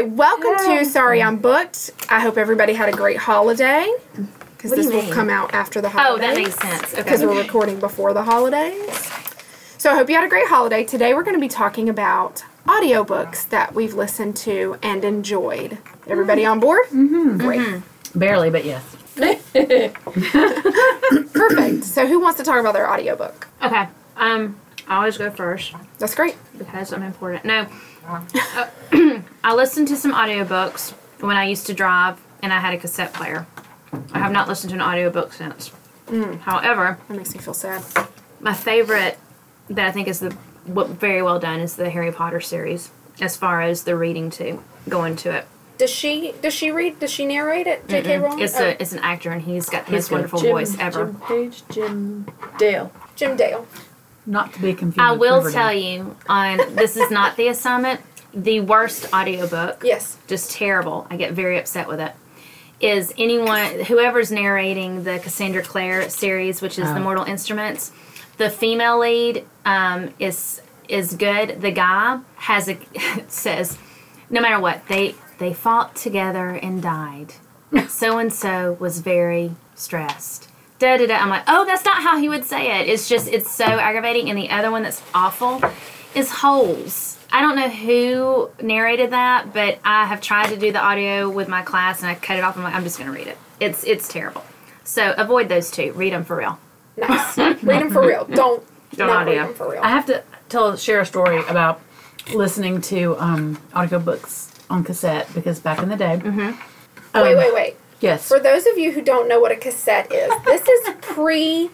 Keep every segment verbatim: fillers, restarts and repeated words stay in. right, welcome Hello. to Sorry I'm Booked. I hope everybody had a great holiday, because this will come out after the holidays. Oh, that makes sense. Because okay. we're recording before the holidays. So I hope you had a great holiday. Today we're going to be talking about audiobooks that we've listened to and enjoyed. Everybody on board? Mm-hmm. Great. Mm-hmm. Barely, but yes. Perfect. So who wants to talk about their audiobook? Okay. Um, I always go first. That's great. Because I'm important. No. Uh, I listened to some audiobooks when I used to drive, and I had a cassette player. I have not listened to an audiobook since. Mm. However, that makes me feel sad. My favorite that I think is the what very well done is the Harry Potter series, as far as the reading to go into it. Does she does she read? Does she narrate it? J K. Rowling. It's oh. a it's an actor, and he's got the most wonderful Jim, voice ever. Jim Page, Jim Dale, Jim Dale. Not to be confused. I will tell you, on this is not the assignment, the worst audiobook. Yes. Just terrible. I get very upset with it. Is anyone, whoever's narrating the Cassandra Clare series, which is oh. The Mortal Instruments, the female lead um, is is good. The guy has a says, no matter what, they they fought together and died. So and so was very stressed. Da, da, da. I'm like, oh, that's not how he would say it. It's just, it's so aggravating. And the other one that's awful is Holes. I don't know who narrated that, but I have tried to do the audio with my class, and I cut it off. I'm like, I'm just going to read it. It's it's terrible. So avoid those two. Read them for real. Nice. Read them for real. Don't, don't not read them for real. I have to tell share a story about listening to um, audiobooks on cassette, because back in the day. Mm-hmm. Um, wait, wait, wait. Yes. For those of you who don't know what a cassette is, this is pre-C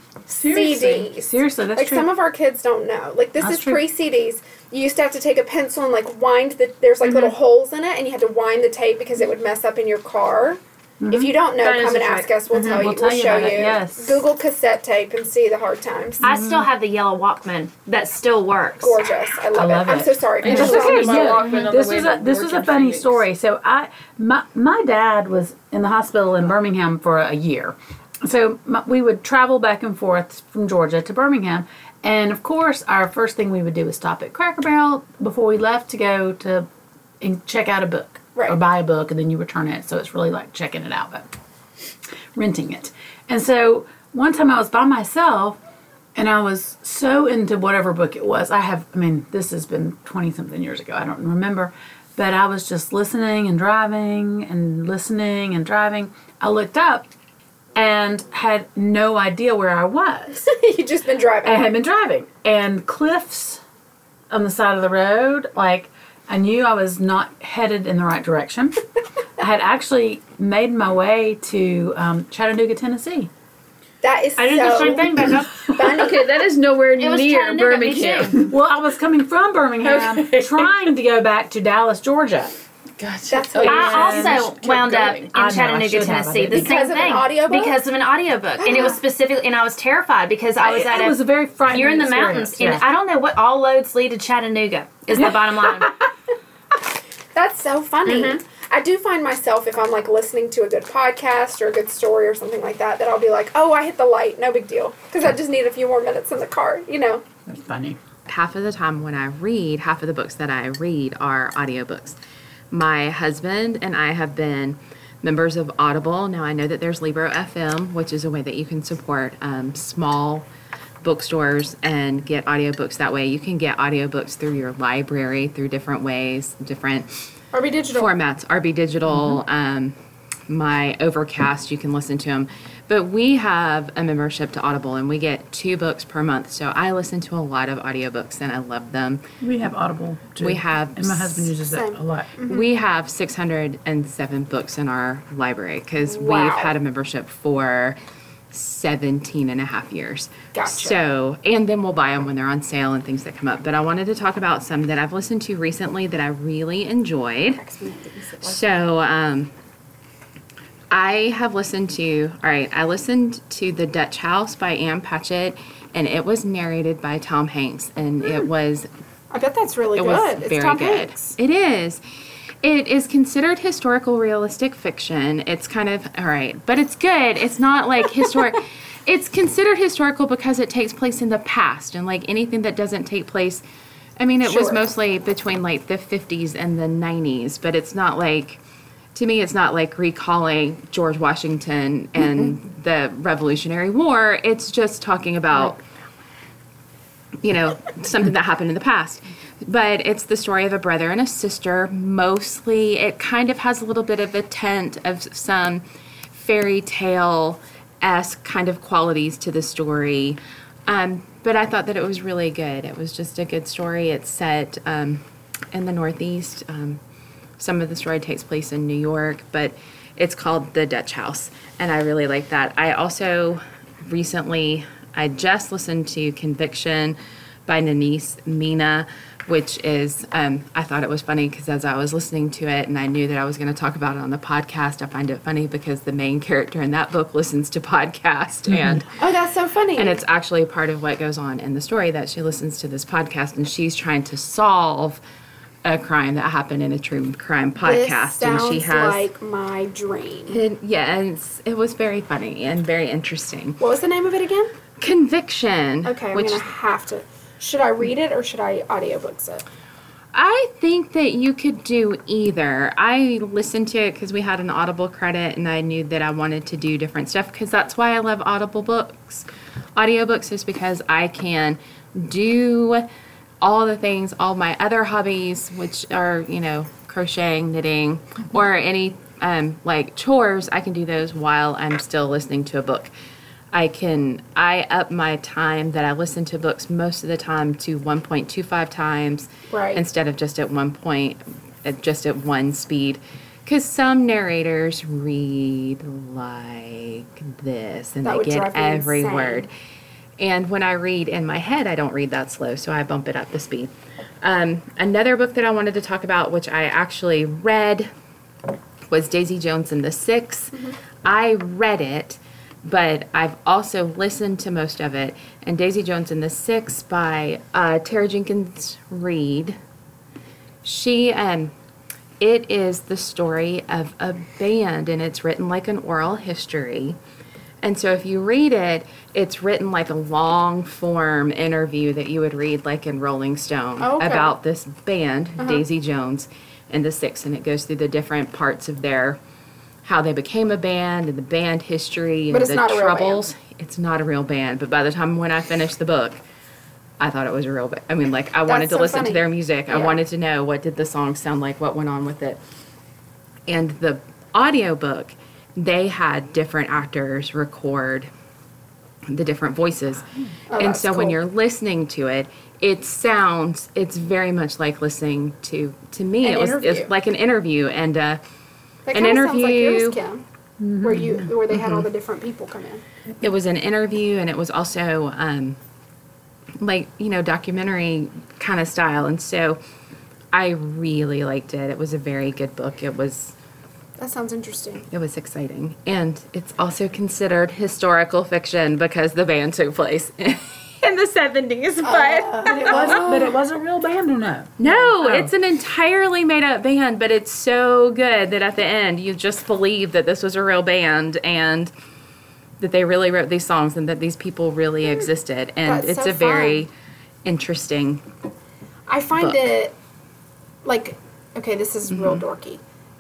Ds. Seriously, seriously, that's like true. Like, some of our kids don't know. Like, this that's is pre-C Ds. You used to have to take a pencil and, like, wind the... There's, like, mm-hmm. little holes in it, and you had to wind the tape because it would mess up in your car. Mm-hmm. If you don't know, that come and ask us. We'll mm-hmm. tell you. We'll, tell we'll you show you. Yes. Google cassette tape and see the hard times. I mm-hmm. still have the yellow Walkman. That still works. Gorgeous. I love, I love it. it. I'm so sorry. This was a this was a funny story. So I my my dad was in the hospital in Birmingham for a year. So my, we would travel back and forth from Georgia to Birmingham, and of course, our first thing we would do was stop at Cracker Barrel before we left to go to and check out a book. Right. Or buy a book, and then you return it. So it's really like checking it out, but renting it. And so one time I was by myself, and I was so into whatever book it was. I have, I mean, this has been twenty-something years ago. I don't remember. But I was just listening and driving and listening and driving. I looked up and had no idea where I was. You'd just been driving. I had been driving. And cliffs on the side of the road, like... I knew I was not headed in the right direction. I had actually made my way to um, Chattanooga, Tennessee. That is I did so the same thing, but no. Okay, that is nowhere near Birmingham. Well, I was coming from Birmingham, okay. trying to go back to Dallas, Georgia. Gotcha. That's oh, I yeah. also I wound up in I Chattanooga, Tennessee. The because same of thing. An audiobook? Because of an audiobook. And it was specifically, and I was terrified because I was I, at it a, was a very frightening You're in the mountains, yeah. and I don't know what all roads lead to Chattanooga is the bottom line. That's so funny. Mm-hmm. I do find myself, if I'm, like, listening to a good podcast or a good story or something like that, that I'll be like, oh, I hit the light, no big deal. Because I just need a few more minutes in the car, you know. That's funny. Half of the time when I read, half of the books that I read are audiobooks. My husband and I have been members of Audible. Now, I know that there's Libro F M, which is a way that you can support um, small bookstores and get audiobooks that way. You can get audiobooks through your library, through different ways, different R B Digital formats. R B Digital, mm-hmm. um, my Overcast, you can listen to them. But we have a membership to Audible, and we get two books per month. So I listen to a lot of audiobooks, and I love them. We have Audible, too. We have... And my husband uses that a lot. Mm-hmm. We have six hundred seven books in our library, because wow. we've had a membership for... seventeen and a half years. Gotcha. So, and then we'll buy them when they're on sale and things that come up. But I wanted to talk about some that I've listened to recently that I really enjoyed. So, um, I have listened to, all right, I listened to The Dutch House by Ann Patchett, and it was narrated by Tom Hanks, and mm. it was... I bet that's really it good. Was it's very Tom good. Hanks. It is. It is considered historical realistic fiction. It's kind of, all right, but it's good. It's not like historic. It's considered historical because it takes place in the past, and like anything that doesn't take place I mean, it sure. was mostly between like the fifties and the nineties, but it's not like, to me, it's not like recalling George Washington and mm-hmm. the Revolutionary War. It's just talking about, right. you know, something that happened in the past. But it's the story of a brother and a sister, mostly. It kind of has a little bit of a tint of some fairy tale-esque kind of qualities to the story. Um, but I thought that it was really good. It was just a good story. It's set um, in the Northeast. Um, some of the story takes place in New York, but it's called The Dutch House, and I really like that. I also recently, I just listened to Conviction by Denise Mina, which is, um, I thought it was funny because as I was listening to it and I knew that I was going to talk about it on the podcast, I find it funny because the main character in that book listens to podcasts. Mm-hmm. And oh, that's so funny. And it's actually part of what goes on in the story, that she listens to this podcast and she's trying to solve a crime that happened in a true crime podcast. This sounds and she has, like my dream. It, yeah, and it's, it was very funny and very interesting. What was the name of it again? Conviction. Okay, I'm going to have to... Should I read it or should I audiobooks it? I think that you could do either. I listened to it because we had an Audible credit and I knew that I wanted to do different stuff because that's why I love Audible books. Audiobooks is because I can do all the things, all my other hobbies, which are, you know, crocheting, knitting, mm-hmm. or any, um, like, chores. I can do those while I'm still listening to a book. I can, I up my time that I listen to books most of the time to one point two five times right. instead of just at one point, just at one speed. Because some narrators read like this and that they get every word. And when I read in my head, I don't read that slow, so I bump it up the speed. Um, another book that I wanted to talk about, which I actually read, was Daisy Jones and the Six. Mm-hmm. I read it. But I've also listened to most of it. And Daisy Jones and the Six by uh, Taylor Jenkins Reid. She, um, it is the story of a band, and it's written like an oral history. And so if you read it, it's written like a long-form interview that you would read like in Rolling Stone oh, okay. about this band, uh-huh. Daisy Jones and the Six. And it goes through the different parts of their... how they became a band and the band history and but it's the not troubles. A real band. It's not a real band, but by the time when I finished the book, I thought it was a real band. I mean, like, I wanted That's to so listen funny. To their music. Yeah. I wanted to know what did the song sound like, what went on with it. And the audiobook, they had different actors record the different voices. Oh, and so cool. when you're listening to it, it sounds, it's very much like listening to, to me, an it was it's like an interview and uh That an interview sounds like yours, Kim, mm-hmm. where you where they had mm-hmm. all the different people come in. It was an interview, and it was also um, like you know documentary kind of style, and so I really liked it. It was a very good book. It was. That sounds interesting. It was exciting, and it's also considered historical fiction because the band took place in the seventies. But, uh, but it wasn't. But it was a real band, or no? No, oh. It's an entirely made-up band. But it's so good that at the end you just believe that this was a real band and that they really wrote these songs and that these people really mm. existed. And That's it's so a very fun. Interesting. I find book. It like okay, this is mm-hmm. real dorky.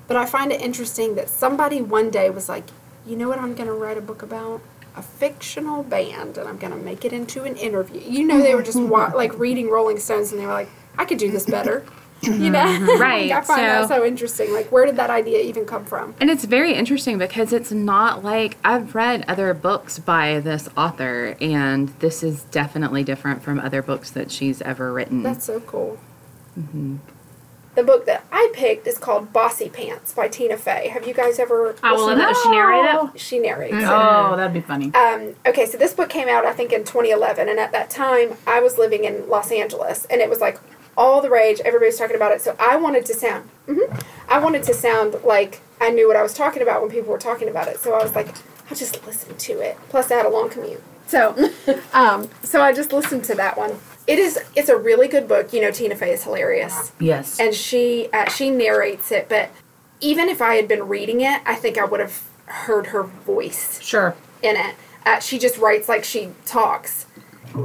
But I find it interesting that somebody one day was like, you know what I'm going to write a book about? A fictional band, and I'm going to make it into an interview. You know, they were just, wa- like, reading Rolling Stones, and they were like, I could do this better. You know? Right. I find so, that so interesting. Like, where did that idea even come from? And it's very interesting because it's not like, I've read other books by this author, and this is definitely different from other books that she's ever written. That's so cool. Mm-hmm. The book that I picked is called Bossy Pants by Tina Fey. Have you guys ever... I will love that. Does she narrate it? She narrates mm-hmm. it. Oh, that'd be funny. Um, okay, so this book came out, I think, in twenty eleven, and at that time, I was living in Los Angeles, and it was, like, all the rage. Everybody's talking about it, so I wanted to sound... Mm-hmm, I wanted to sound like I knew what I was talking about when people were talking about it, so I was like, I'll just listen to it. Plus, I had a long commute. So, um, so I just listened to that one. It is, it's a really good book. You know, Tina Fey is hilarious. Yes. And she uh, she narrates it, but even if I had been reading it, I think I would have heard her voice. Sure. In it. Uh, she just writes like she talks.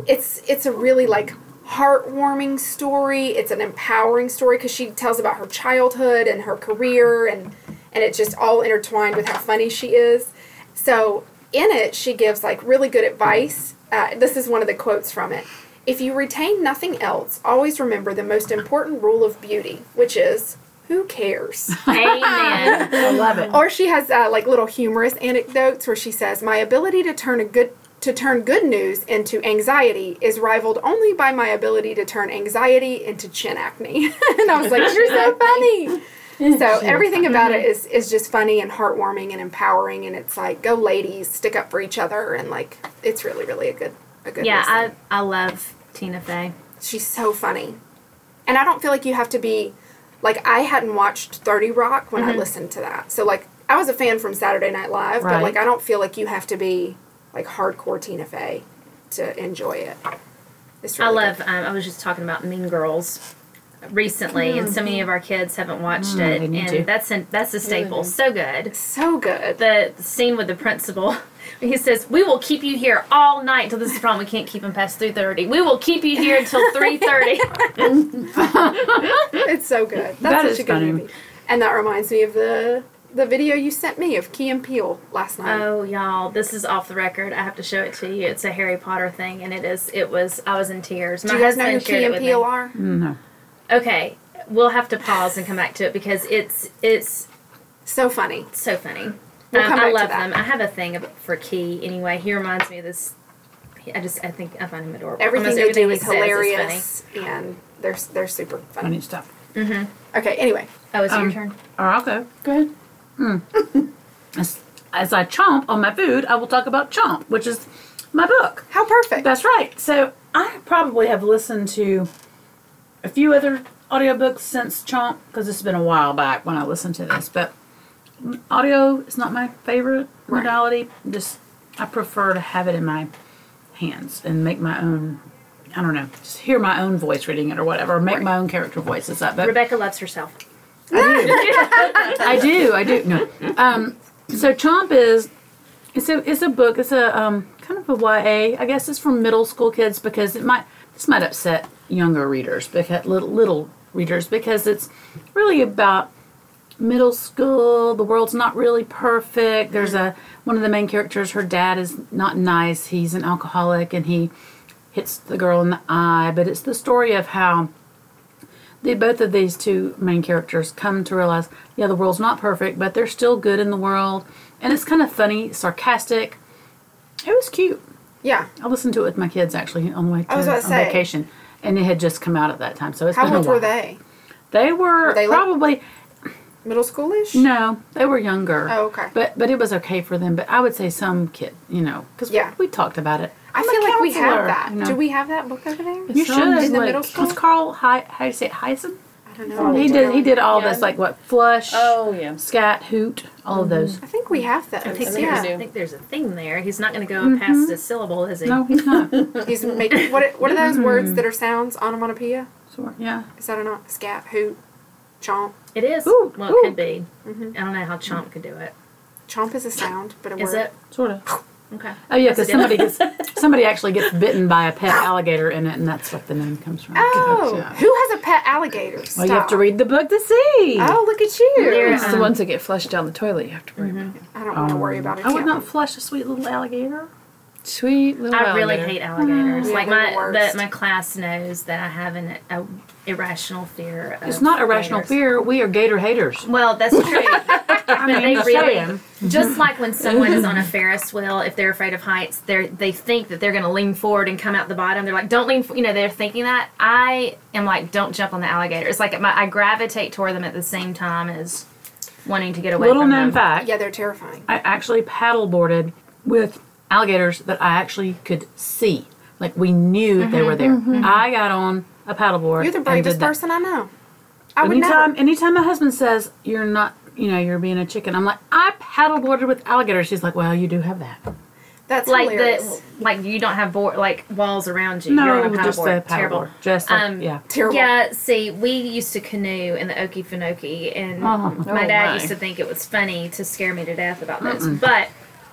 It's it's a really, like, heartwarming story. It's an empowering story because she tells about her childhood and her career, and, and it's just all intertwined with how funny she is. So in it, she gives, like, really good advice. Uh, this is one of the quotes from it. If you retain nothing else, always remember the most important rule of beauty, which is, who cares? Amen. I love it. Or she has, uh, like, little humorous anecdotes where she says, my ability to turn a good... To turn good news into anxiety is rivaled only by my ability to turn anxiety into chin acne. And I was like, you're so funny. So everything about it is, is just funny and heartwarming and empowering. And it's like, go ladies, stick up for each other. And like, it's really, really a good, a good yeah, lesson. I, I love Tina Fey. She's so funny. And I don't feel like you have to be, like I hadn't watched thirty Rock when mm-hmm. I listened to that. So like, I was a fan from Saturday Night Live, right. But like, I don't feel like you have to be like hardcore Tina Fey to enjoy it. It's really I love, um, I was just talking about Mean Girls recently, mm-hmm. and so many of our kids haven't watched mm, it, and to. that's an, that's a staple. Really? So good. So good. The scene with the principal, he says, we will keep you here all night until this is the problem. We can't keep him past three thirty. We will keep you here until three thirty. It's so good. That's that such is a good funny. Movie. And that reminds me of the... The video you sent me of Key and Peele last night. Oh, y'all, this is off the record. I have to show it to you. It's a Harry Potter thing, and it is. It was. I was in tears. My Do you guys know who Key and Peele are? No. Okay, we'll have to pause and come back to it because it's it's so funny. So funny. We'll um, come back I love to that. Them. I have a thing for Key anyway. He reminds me of this. I just I think I find him adorable. Everything Almost they everything do is hilarious, is and they're they're super funny, funny stuff. Mm-hmm. Okay. Anyway, oh, it's um, your turn. All right, I'll go. Go ahead. Mm. as, as I chomp on my food, I will talk about Chomp, which is my book. How perfect. That's right. So I probably have listened to a few other audiobooks since Chomp, because it's been a while back when I listened to this, but audio is not my favorite right. modality. Just I prefer to have it in my hands and make my own, I don't know, just hear my own voice reading it or whatever, or make right. my own character voices up. But Rebecca loves herself. I do. I do. I do. No. Um, so Chomp is it's a it's a book. It's a um, kind of a Y A. I guess it's for middle school kids because it might this might upset younger readers because little, little readers because it's really about middle school. The world's not really perfect. There's a one of the main characters. Her dad is not nice. He's an alcoholic and he hits the girl in the eye. But it's the story of how. They, both of these two main characters come to realize, yeah, the world's not perfect, but they're still good in the world. And it's kind of funny, sarcastic. It was cute. Yeah. I listened to it with my kids, actually, on the way to, I was about to on say. vacation. And it had just come out at that time. So it's How been old a while. Were they? They were, were they probably... Like middle school-ish? No, they were younger. Oh, okay. But but it was okay for them. But I would say some kid, you know, because yeah. we, we talked about it. I I'm feel like we have that. You know. Do we have that book over there? You should. In the like, middle school? It's Carl, Hi- how do you say it, Heisen? I don't know. He did, he did all yeah. this, like what, Flush, oh, yeah. Scat, Hoot, all mm-hmm. of those. I think we have those. I think, I think, yeah. I think there's a thing there. He's not going to go mm-hmm. past a syllable, is he? No, he's not. He's making, what, what are those mm-hmm. words that are sounds, onomatopoeia? Sure. Yeah. Is that or not? Scat, Hoot, Chomp. It is. Ooh, well, ooh. It could be. Mm-hmm. I don't know how Chomp mm-hmm. could do it. Chomp is a sound, but a is word. Is it? Sort of. Okay. Oh yeah, because somebody gets somebody actually gets bitten by a pet alligator in it, and that's what the name comes from. Oh, yeah. Who has a pet alligator? Stop. Well, you have to read the book to see. Oh, look at you! They're, it's um, the ones that get flushed down the toilet. You have to worry mm-hmm. about. It. I don't want to um, worry about it. I would not flush a sweet little alligator. Sweet little. I alligator. really hate alligators. Mm. Like my the, my class knows that I have an a, irrational fear. Of it's not irrational gators. fear. We are gator haters. Well, that's true. I mean, they really, just like when someone is on a Ferris wheel, if they're afraid of heights, they they think that they're going to lean forward and come out the bottom. They're like, don't lean, you know, they're thinking that. I am like, don't jump on the alligator. It's like my, I gravitate toward them at the same time as wanting to get away Little from them. Little known fact. Yeah, they're terrifying. I actually paddleboarded with alligators that I actually could see. Like, we knew mm-hmm, they were there. Mm-hmm. I got on a paddleboard. You're the bravest person I know. I would anytime, never. Anytime my husband says, you're not... you know, you're being a chicken. I'm like, I paddleboarded with alligators. She's like, well, you do have that. That's like hilarious. The, like you don't have board, like walls around you. No, you're on a paddleboard. Just a terrible. Just like, um, yeah, terrible. Yeah. See, we used to canoe in the Okefenokee, and oh, my oh dad my. used to think it was funny to scare me to death about those. Mm-mm. But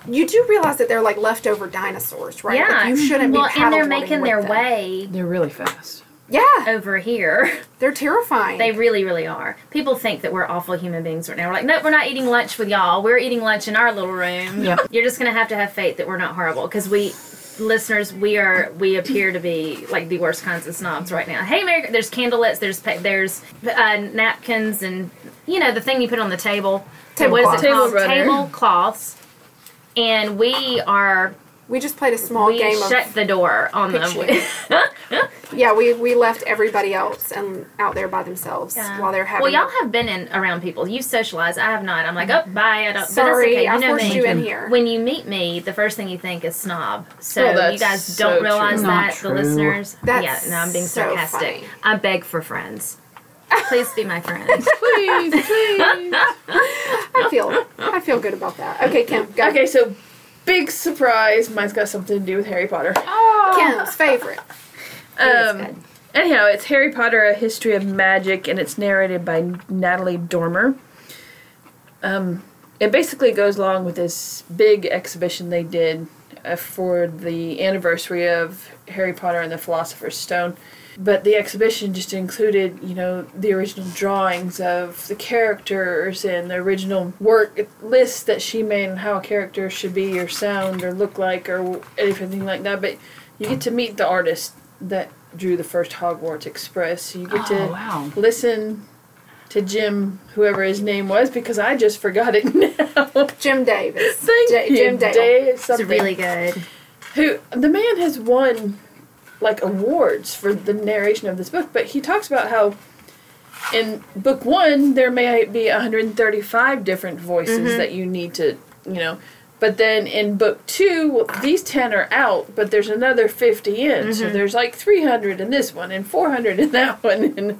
you do realize that they're like leftover dinosaurs, right? Yeah, like you shouldn't well, be paddleboarding with them. Well, and they're making their them. way. They're really fast. Yeah. Over here. They're terrifying. They really, really are. People think that we're awful human beings right now. We're like, nope, we're not eating lunch with y'all. We're eating lunch in our little room. Yeah. You're just going to have to have faith that we're not horrible, because we... Listeners, we are we appear to be like the worst kinds of snobs right now. Hey, Mary, there's candlelets, there's there's uh, napkins, and you know the thing you put on the table. Table what is it called? Tablecloths. And we are. We just played a small we game. We shut of the door on pitching. them. yeah, we we left everybody else and out there by themselves yeah. while they're having. Well, y'all have been in around people. You socialize. I have not. I'm like, oh, bye. I don't. Sorry, okay. I know forced me. you in here. When you meet me, the first thing you think is snob. So oh, you guys so don't realize true. that the listeners. That's yeah. No, I'm being so sarcastic. Funny. I beg for friends. Please be my friend. please, please. I feel I feel good about that. Okay, Kim. Go. Okay, so. Big surprise. Mine's got something to do with Harry Potter. Oh, Kim's favorite. Um, anyhow, it's Harry Potter: A History of Magic, and it's narrated by Natalie Dormer. Um, it basically goes along with this big exhibition they did uh, for the anniversary of Harry Potter and the Philosopher's Stone. But the exhibition just included, you know, the original drawings of the characters and the original work list that she made on how a character should be or sound or look like or anything like that. But you get to meet the artist that drew the first Hogwarts Express. So you get oh, to wow. listen to Jim, whoever his name was, because I just forgot it now. Jim Davis. Thank J- you. Jim Dale. Day, it's really good. Who the man has won... like awards for the narration of this book, but he talks about how in book one there may be one hundred thirty-five different voices mm-hmm. that you need to, you know, but then in book two well, these ten are out, but there's another fifty in, mm-hmm. so there's like three hundred in this one and four hundred in that one, and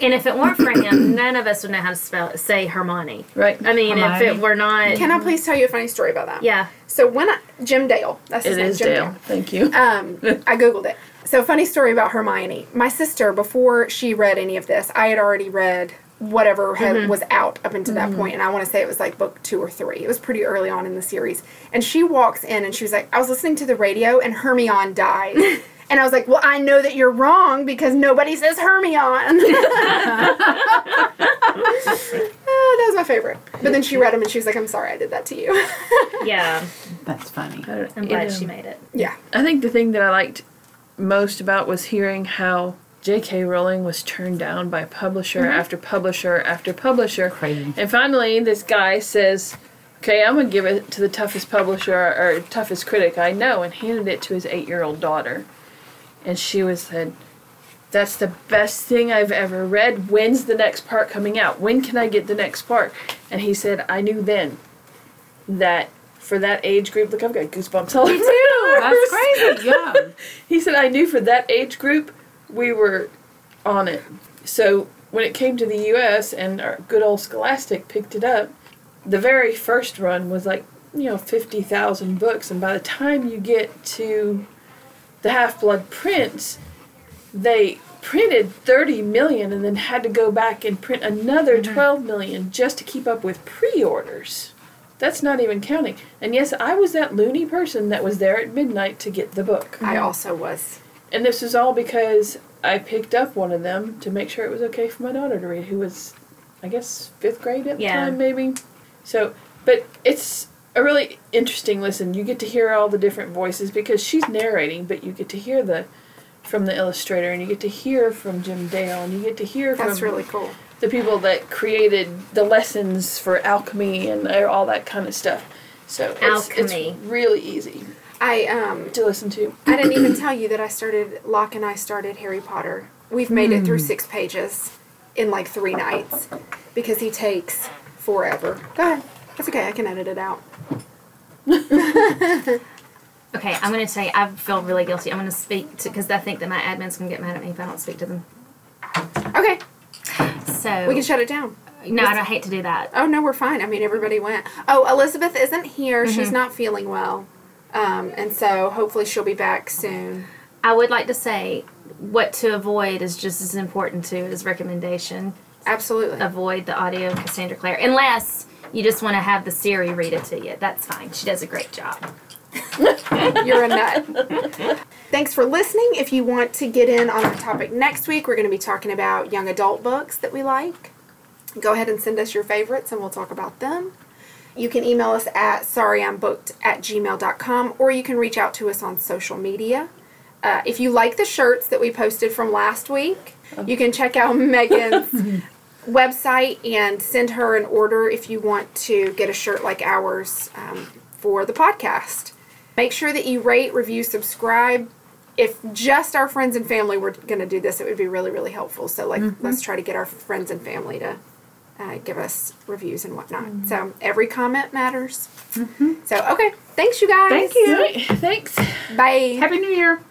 and if it weren't for him, none of us would know how to spell say Hermione. Right. I mean, Hermione. If it were not. Can I please tell you a funny story about that? Yeah. So when I, Jim Dale, that's his it name, is Jim Dale. Dale. Thank you. Um, I googled it. So funny story about Hermione. My sister, before she read any of this, I had already read whatever had, mm-hmm. was out up until mm-hmm. that point, and I want to say it was like book two or three. It was pretty early on in the series. And she walks in, and she was like, I was listening to the radio, and Hermione died. And I was like, well, I know that you're wrong, because nobody says Hermione. Oh, that was my favorite. But then she read them and she was like, I'm sorry I did that to you. Yeah. That's funny. I'm glad she made it. Yeah. I think the thing that I liked most about was hearing how J K. Rowling was turned down by publisher mm-hmm. after publisher after publisher. Crazy. And finally, this guy says, okay, I'm going to give it to the toughest publisher or toughest critic I know, and handed it to his eight-year-old daughter. And she was said, that's the best thing I've ever read. When's the next part coming out? When can I get the next part? And he said, I knew then that for that age group, look, I've got goosebumps all over. Me too. That's crazy. Yeah. He said, I knew for that age group, we were on it. So when it came to the U S and our good old Scholastic picked it up, the very first run was like, you know, fifty thousand books. And by the time you get to the Half-Blood Prince, they printed thirty million and then had to go back and print another mm-hmm. twelve million just to keep up with pre-orders. That's not even counting. And yes, I was that loony person that was there at midnight to get the book. I also was. And this was all because I picked up one of them to make sure it was okay for my daughter to read, who was, I guess, fifth grade at yeah. the time, maybe. So, but it's a really interesting listen. You get to hear all the different voices because she's narrating, but you get to hear the... from the illustrator, and you get to hear from Jim Dale, and you get to hear That's from really cool. the people that created the lessons for alchemy and all that kind of stuff. So it's, it's really easy I um to listen to. I didn't even tell you that I started, Locke and I started Harry Potter. We've made mm. it through six pages in like three nights because he takes forever. Go ahead. That's okay. I can edit it out. Okay, I'm going to tell you, I feel really guilty. I'm going to speak to, because I think that my admin's going to get mad at me if I don't speak to them. Okay. So. We can shut it down. No, I don't hate to do that. Oh, no, we're fine. I mean, everybody went. Oh, Elizabeth isn't here. Mm-hmm. She's not feeling well. Um, and so hopefully she'll be back soon. I would like to say what to avoid is just as important, too, as recommendation. Absolutely. Avoid the audio of Cassandra Clare. Unless you just want to have the Siri read it to you. That's fine. She does a great job. You're a nut. Thanks for listening. If you want to get in on our topic next week, we're going to be talking about young adult books that we like. Go ahead and send us your favorites, and we'll talk about them. You can email us at sorry I'm booked at gmail dot com, or you can reach out to us on social media. Uh, if you like the shirts that we posted from last week, you can check out Megan's website and send her an order if you want to get a shirt like ours um, for the podcast. Make sure that you rate, review, subscribe. If just our friends and family were going to do this, it would be really, really helpful. So, like, mm-hmm. let's try to get our friends and family to uh, give us reviews and whatnot. Mm-hmm. So, every comment matters. Mm-hmm. So, okay. Thanks, you guys. Thank you. Thanks. Bye. Happy New Year.